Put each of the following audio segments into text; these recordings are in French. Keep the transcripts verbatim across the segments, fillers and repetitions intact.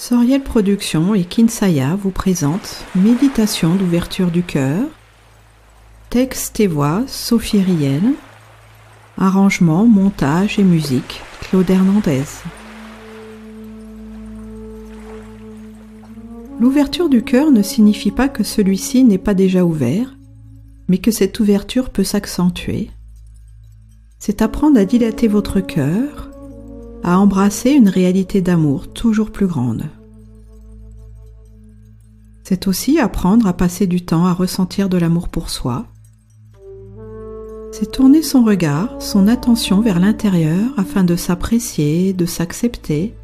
Soriel Productions et Kinsaya vous présentent Méditation d'ouverture du cœur. Texte et voix Sophie Riel. Arrangement, montage et musique Claude Hernandez. L'ouverture du cœur ne signifie pas que celui-ci n'est pas déjà ouvert, mais que cette ouverture peut s'accentuer. C'est apprendre à dilater votre cœur, à embrasser une réalité d'amour toujours plus grande. C'est aussi apprendre à passer du temps à ressentir de l'amour pour soi. C'est tourner son regard, son attention vers l'intérieur afin de s'apprécier, de s'accepter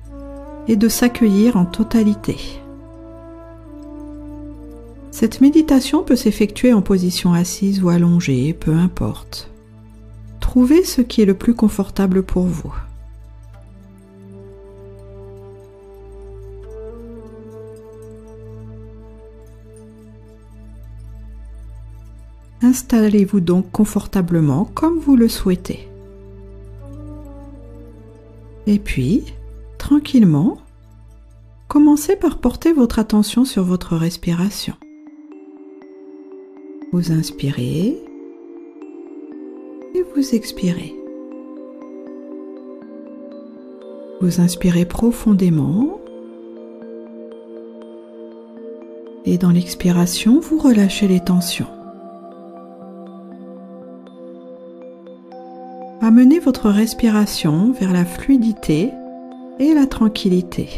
et de s'accueillir en totalité. Cette méditation peut s'effectuer en position assise ou allongée, peu importe. Trouvez ce qui est le plus confortable pour vous. Installez-vous donc confortablement comme vous le souhaitez. Et puis, tranquillement, commencez par porter votre attention sur votre respiration. Vous inspirez et vous expirez. Vous inspirez profondément et dans l'expiration, vous relâchez les tensions. Amenez votre respiration vers la fluidité et la tranquillité.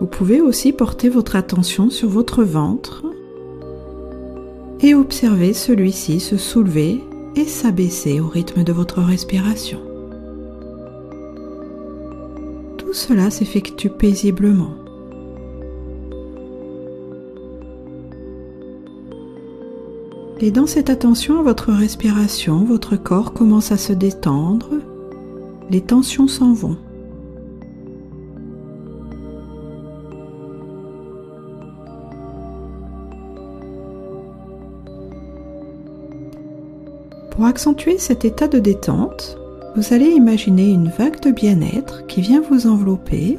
Vous pouvez aussi porter votre attention sur votre ventre et observer celui-ci se soulever et s'abaisser au rythme de votre respiration. Tout cela s'effectue paisiblement. Et dans cette attention à votre respiration, votre corps commence à se détendre, les tensions s'en vont. Pour accentuer cet état de détente, vous allez imaginer une vague de bien-être qui vient vous envelopper.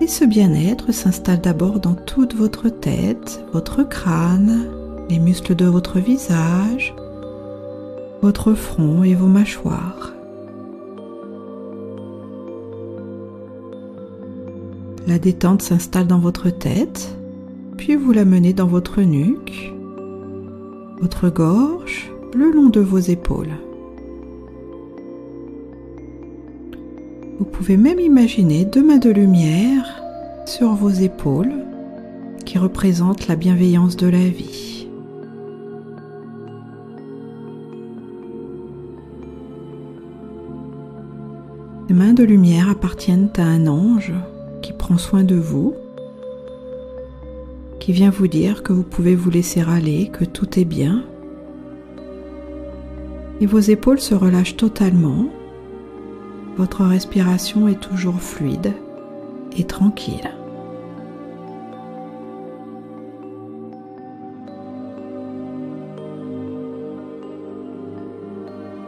Et ce bien-être s'installe d'abord dans toute votre tête, votre crâne, les muscles de votre visage, votre front et vos mâchoires. La détente s'installe dans votre tête, puis vous la menez dans votre nuque, votre gorge, le long de vos épaules. Vous pouvez même imaginer deux mains de lumière sur vos épaules qui représentent la bienveillance de la vie. Les mains de lumière appartiennent à un ange qui prend soin de vous, qui vient vous dire que vous pouvez vous laisser aller, que tout est bien. Et vos épaules se relâchent totalement. Votre respiration est toujours fluide et tranquille.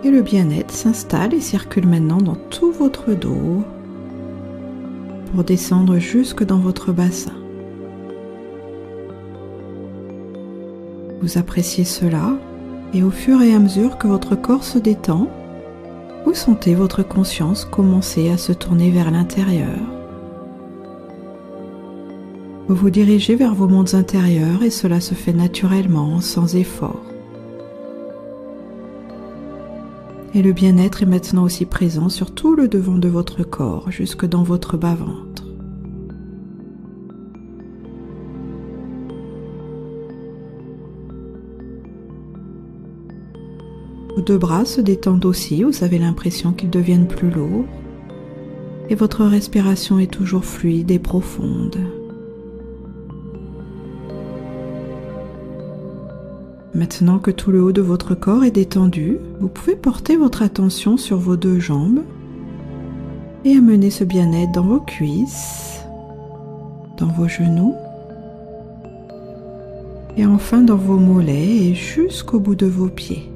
Et le bien-être s'installe et circule maintenant dans tout votre dos pour descendre jusque dans votre bassin. Vous appréciez cela et au fur et à mesure que votre corps se détend, vous sentez votre conscience commencer à se tourner vers l'intérieur. Vous vous dirigez vers vos mondes intérieurs et cela se fait naturellement, sans effort. Et le bien-être est maintenant aussi présent sur tout le devant de votre corps, jusque dans votre bas-ventre. Vos deux bras se détendent aussi, vous avez l'impression qu'ils deviennent plus lourds. Et votre respiration est toujours fluide et profonde. Maintenant que tout le haut de votre corps est détendu, vous pouvez porter votre attention sur vos deux jambes et amener ce bien-être dans vos cuisses, dans vos genoux et enfin dans vos mollets et jusqu'au bout de vos pieds.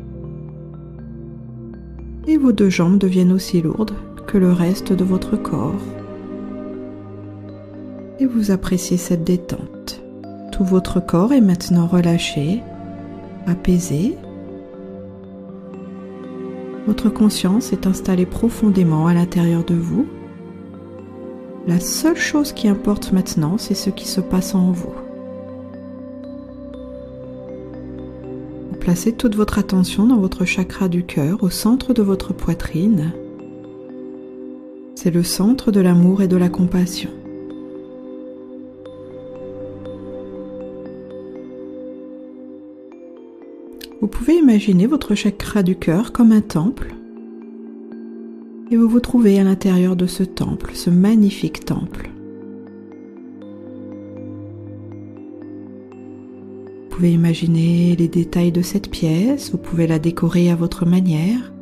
Et et vos deux jambes deviennent aussi lourdes que le reste de votre corps. Et vous appréciez cette détente. Tout votre corps est maintenant relâché, apaisé. Votre conscience est installée profondément à l'intérieur de vous. La seule chose qui importe maintenant, c'est ce qui se passe en vous. Vous placez toute votre attention dans votre chakra du cœur, au centre de votre poitrine. C'est le centre de l'amour et de la compassion. Vous pouvez imaginer votre chakra du cœur comme un temple. Et vous vous trouvez à l'intérieur de ce temple, ce magnifique temple. Vous pouvez imaginer les détails de cette pièce, vous pouvez la décorer à votre manière.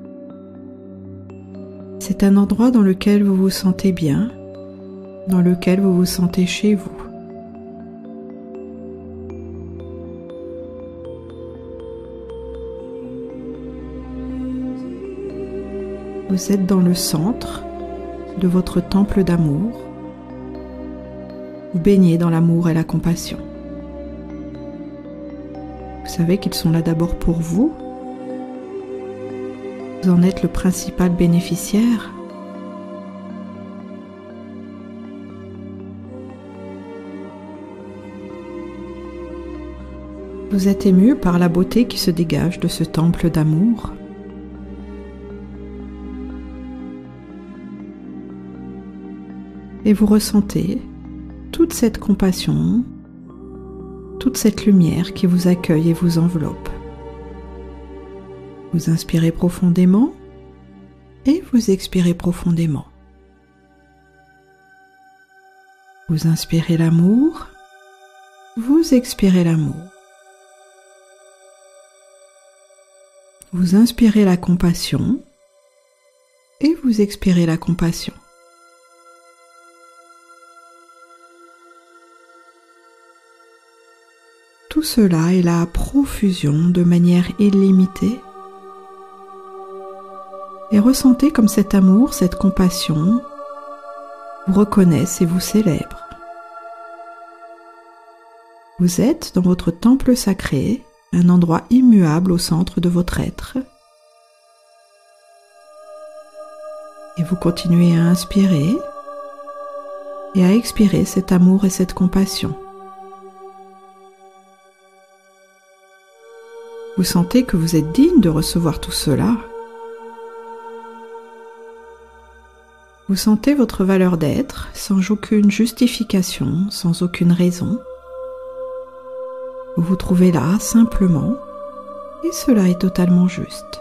C'est un endroit dans lequel vous vous sentez bien, dans lequel vous vous sentez chez vous. Vous êtes dans le centre de votre temple d'amour. Vous baignez dans l'amour et la compassion. Vous savez qu'ils sont là d'abord pour vous. Vous en êtes le principal bénéficiaire. Vous êtes ému par la beauté qui se dégage de ce temple d'amour. Et vous ressentez toute cette compassion, toute cette lumière qui vous accueille et vous enveloppe. Vous inspirez profondément et vous expirez profondément. Vous inspirez l'amour, vous expirez l'amour. Vous inspirez la compassion et vous expirez la compassion. Tout cela est là à profusion de manière illimitée. Et ressentez comme cet amour, cette compassion, vous reconnaissent et vous célèbrent. Vous êtes dans votre temple sacré, un endroit immuable au centre de votre être. Et vous continuez à inspirer et à expirer cet amour et cette compassion. Vous sentez que vous êtes digne de recevoir tout cela. Vous sentez votre valeur d'être sans aucune justification, sans aucune raison. Vous vous trouvez là simplement et cela est totalement juste.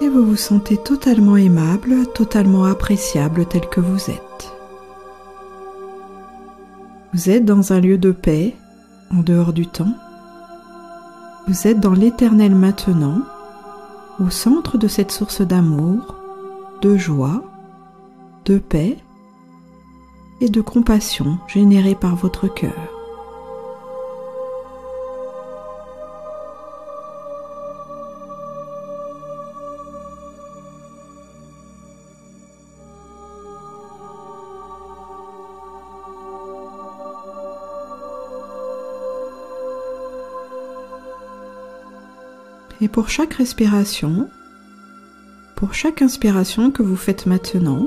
Et vous vous sentez totalement aimable, totalement appréciable tel que vous êtes. Vous êtes dans un lieu de paix, en dehors du temps. Vous êtes dans l'éternel maintenant, au centre de cette source d'amour, de joie, de paix et de compassion générée par votre cœur. Et pour chaque respiration, pour chaque inspiration que vous faites maintenant,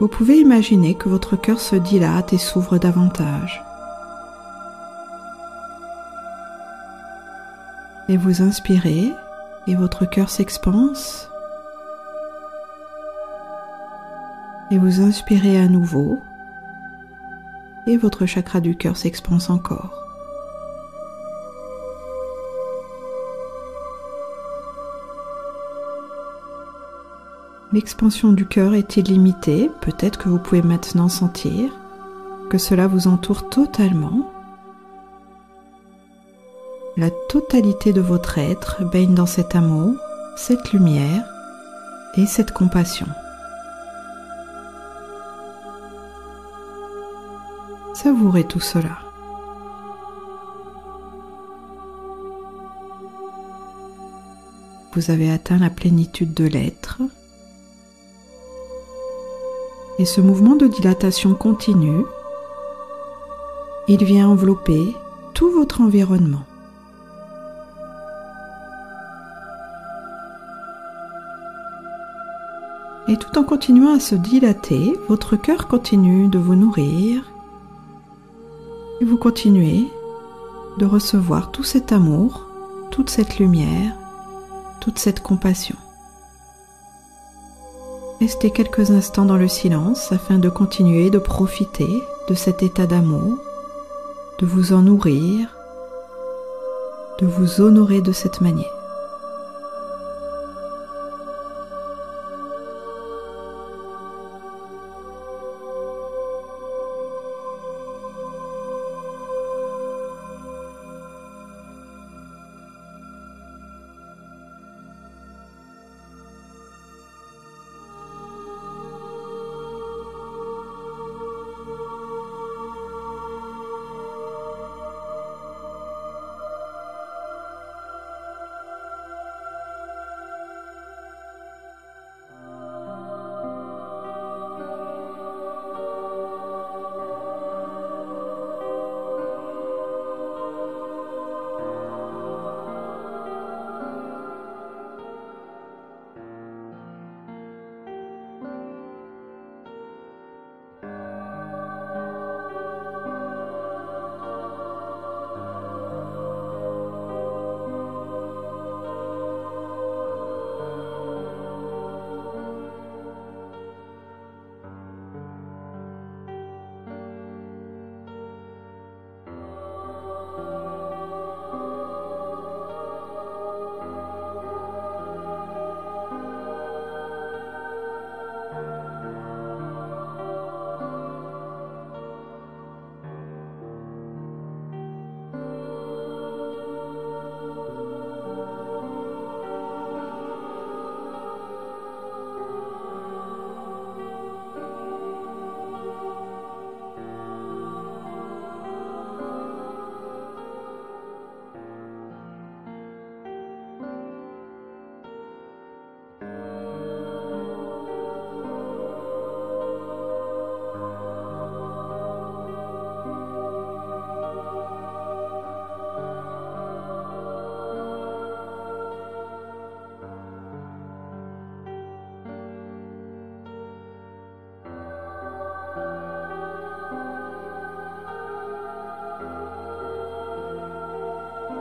vous pouvez imaginer que votre cœur se dilate et s'ouvre davantage. Et vous inspirez et votre cœur s'expanse. Et vous inspirez à nouveau et votre chakra du cœur s'expanse encore. L'expansion du cœur est illimitée, peut-être que vous pouvez maintenant sentir que cela vous entoure totalement. La totalité de votre être baigne dans cet amour, cette lumière et cette compassion. Savourez tout cela. vous avez atteint la plénitude de l'être. Et ce mouvement de dilatation continue, il vient envelopper tout votre environnement. Et tout en continuant à se dilater, votre cœur continue de vous nourrir et vous continuez de recevoir tout cet amour, toute cette lumière, toute cette compassion. Restez quelques instants dans le silence afin de continuer de profiter de cet état d'amour, de vous en nourrir, de vous honorer de cette manière.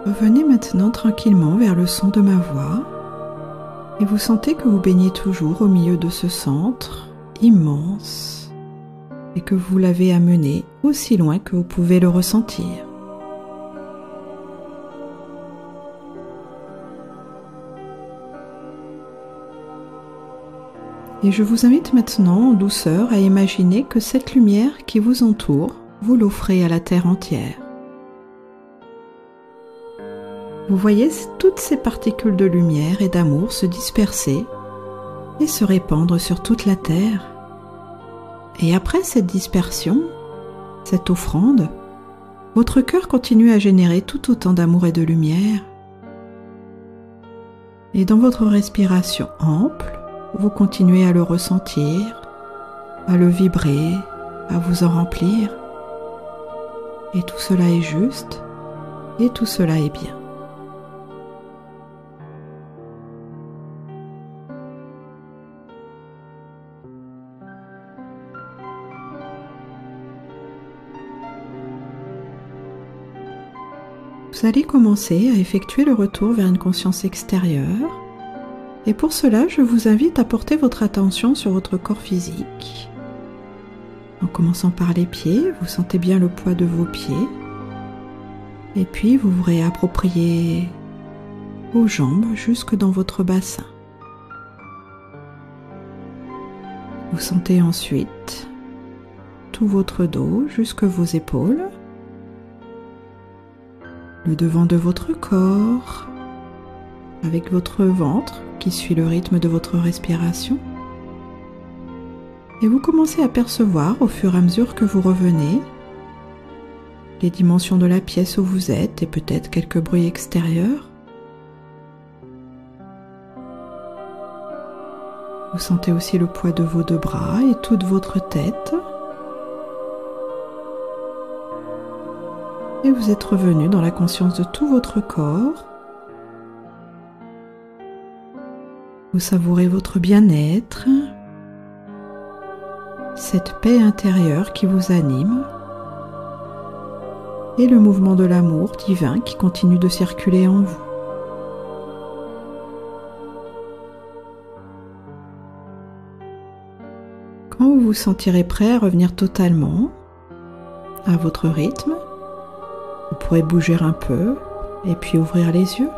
Revenez maintenant tranquillement vers le son de ma voix et vous sentez que vous baignez toujours au milieu de ce centre immense et que vous l'avez amené aussi loin que vous pouvez le ressentir. Et je vous invite maintenant en douceur à imaginer que cette lumière qui vous entoure, vous l'offrez à la terre entière. Vous voyez toutes ces particules de lumière et d'amour se disperser et se répandre sur toute la terre. Et après cette dispersion, cette offrande, votre cœur continue à générer tout autant d'amour et de lumière. Et dans votre respiration ample, vous continuez à le ressentir, à le vibrer, à vous en remplir. Et tout cela est juste, et tout cela est bien. Vous allez commencer à effectuer le retour vers une conscience extérieure et pour cela, je vous invite à porter votre attention sur votre corps physique. En commençant par les pieds, vous sentez bien le poids de vos pieds et puis vous vous réappropriez vos jambes jusque dans votre bassin. Vous sentez ensuite tout votre dos jusque vos épaules. Le devant de votre corps, avec votre ventre qui suit le rythme de votre respiration. Et vous commencez à percevoir au fur et à mesure que vous revenez les dimensions de la pièce où vous êtes et peut-être quelques bruits extérieurs. Vous sentez aussi le poids de vos deux bras et toute votre tête. Et vous êtes revenu dans la conscience de tout votre corps. Vous savourez votre bien-être, cette paix intérieure qui vous anime et le mouvement de l'amour divin qui continue de circuler en vous. Quand vous vous sentirez prêt à revenir totalement à votre rythme, vous pourrez bouger un peu et puis ouvrir les yeux.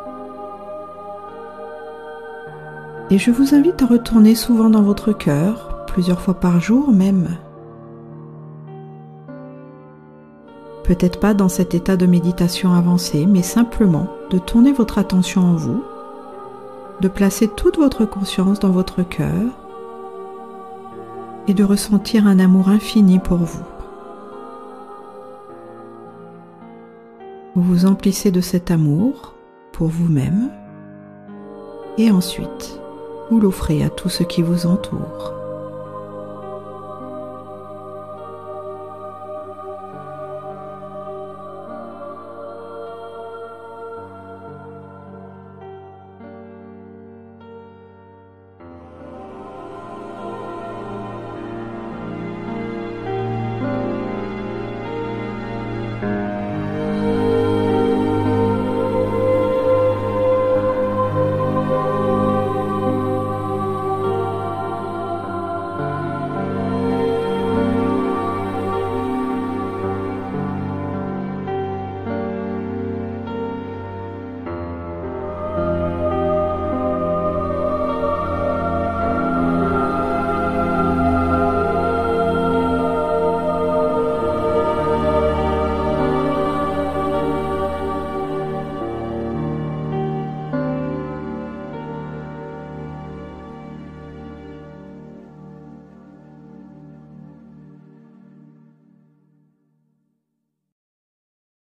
Et je vous invite à retourner souvent dans votre cœur, plusieurs fois par jour même. Peut-être pas dans cet état de méditation avancée, mais simplement de tourner votre attention en vous, de placer toute votre conscience dans votre cœur et de ressentir un amour infini pour vous. Vous vous emplissez de cet amour pour vous-même et ensuite vous l'offrez à tout ce qui vous entoure.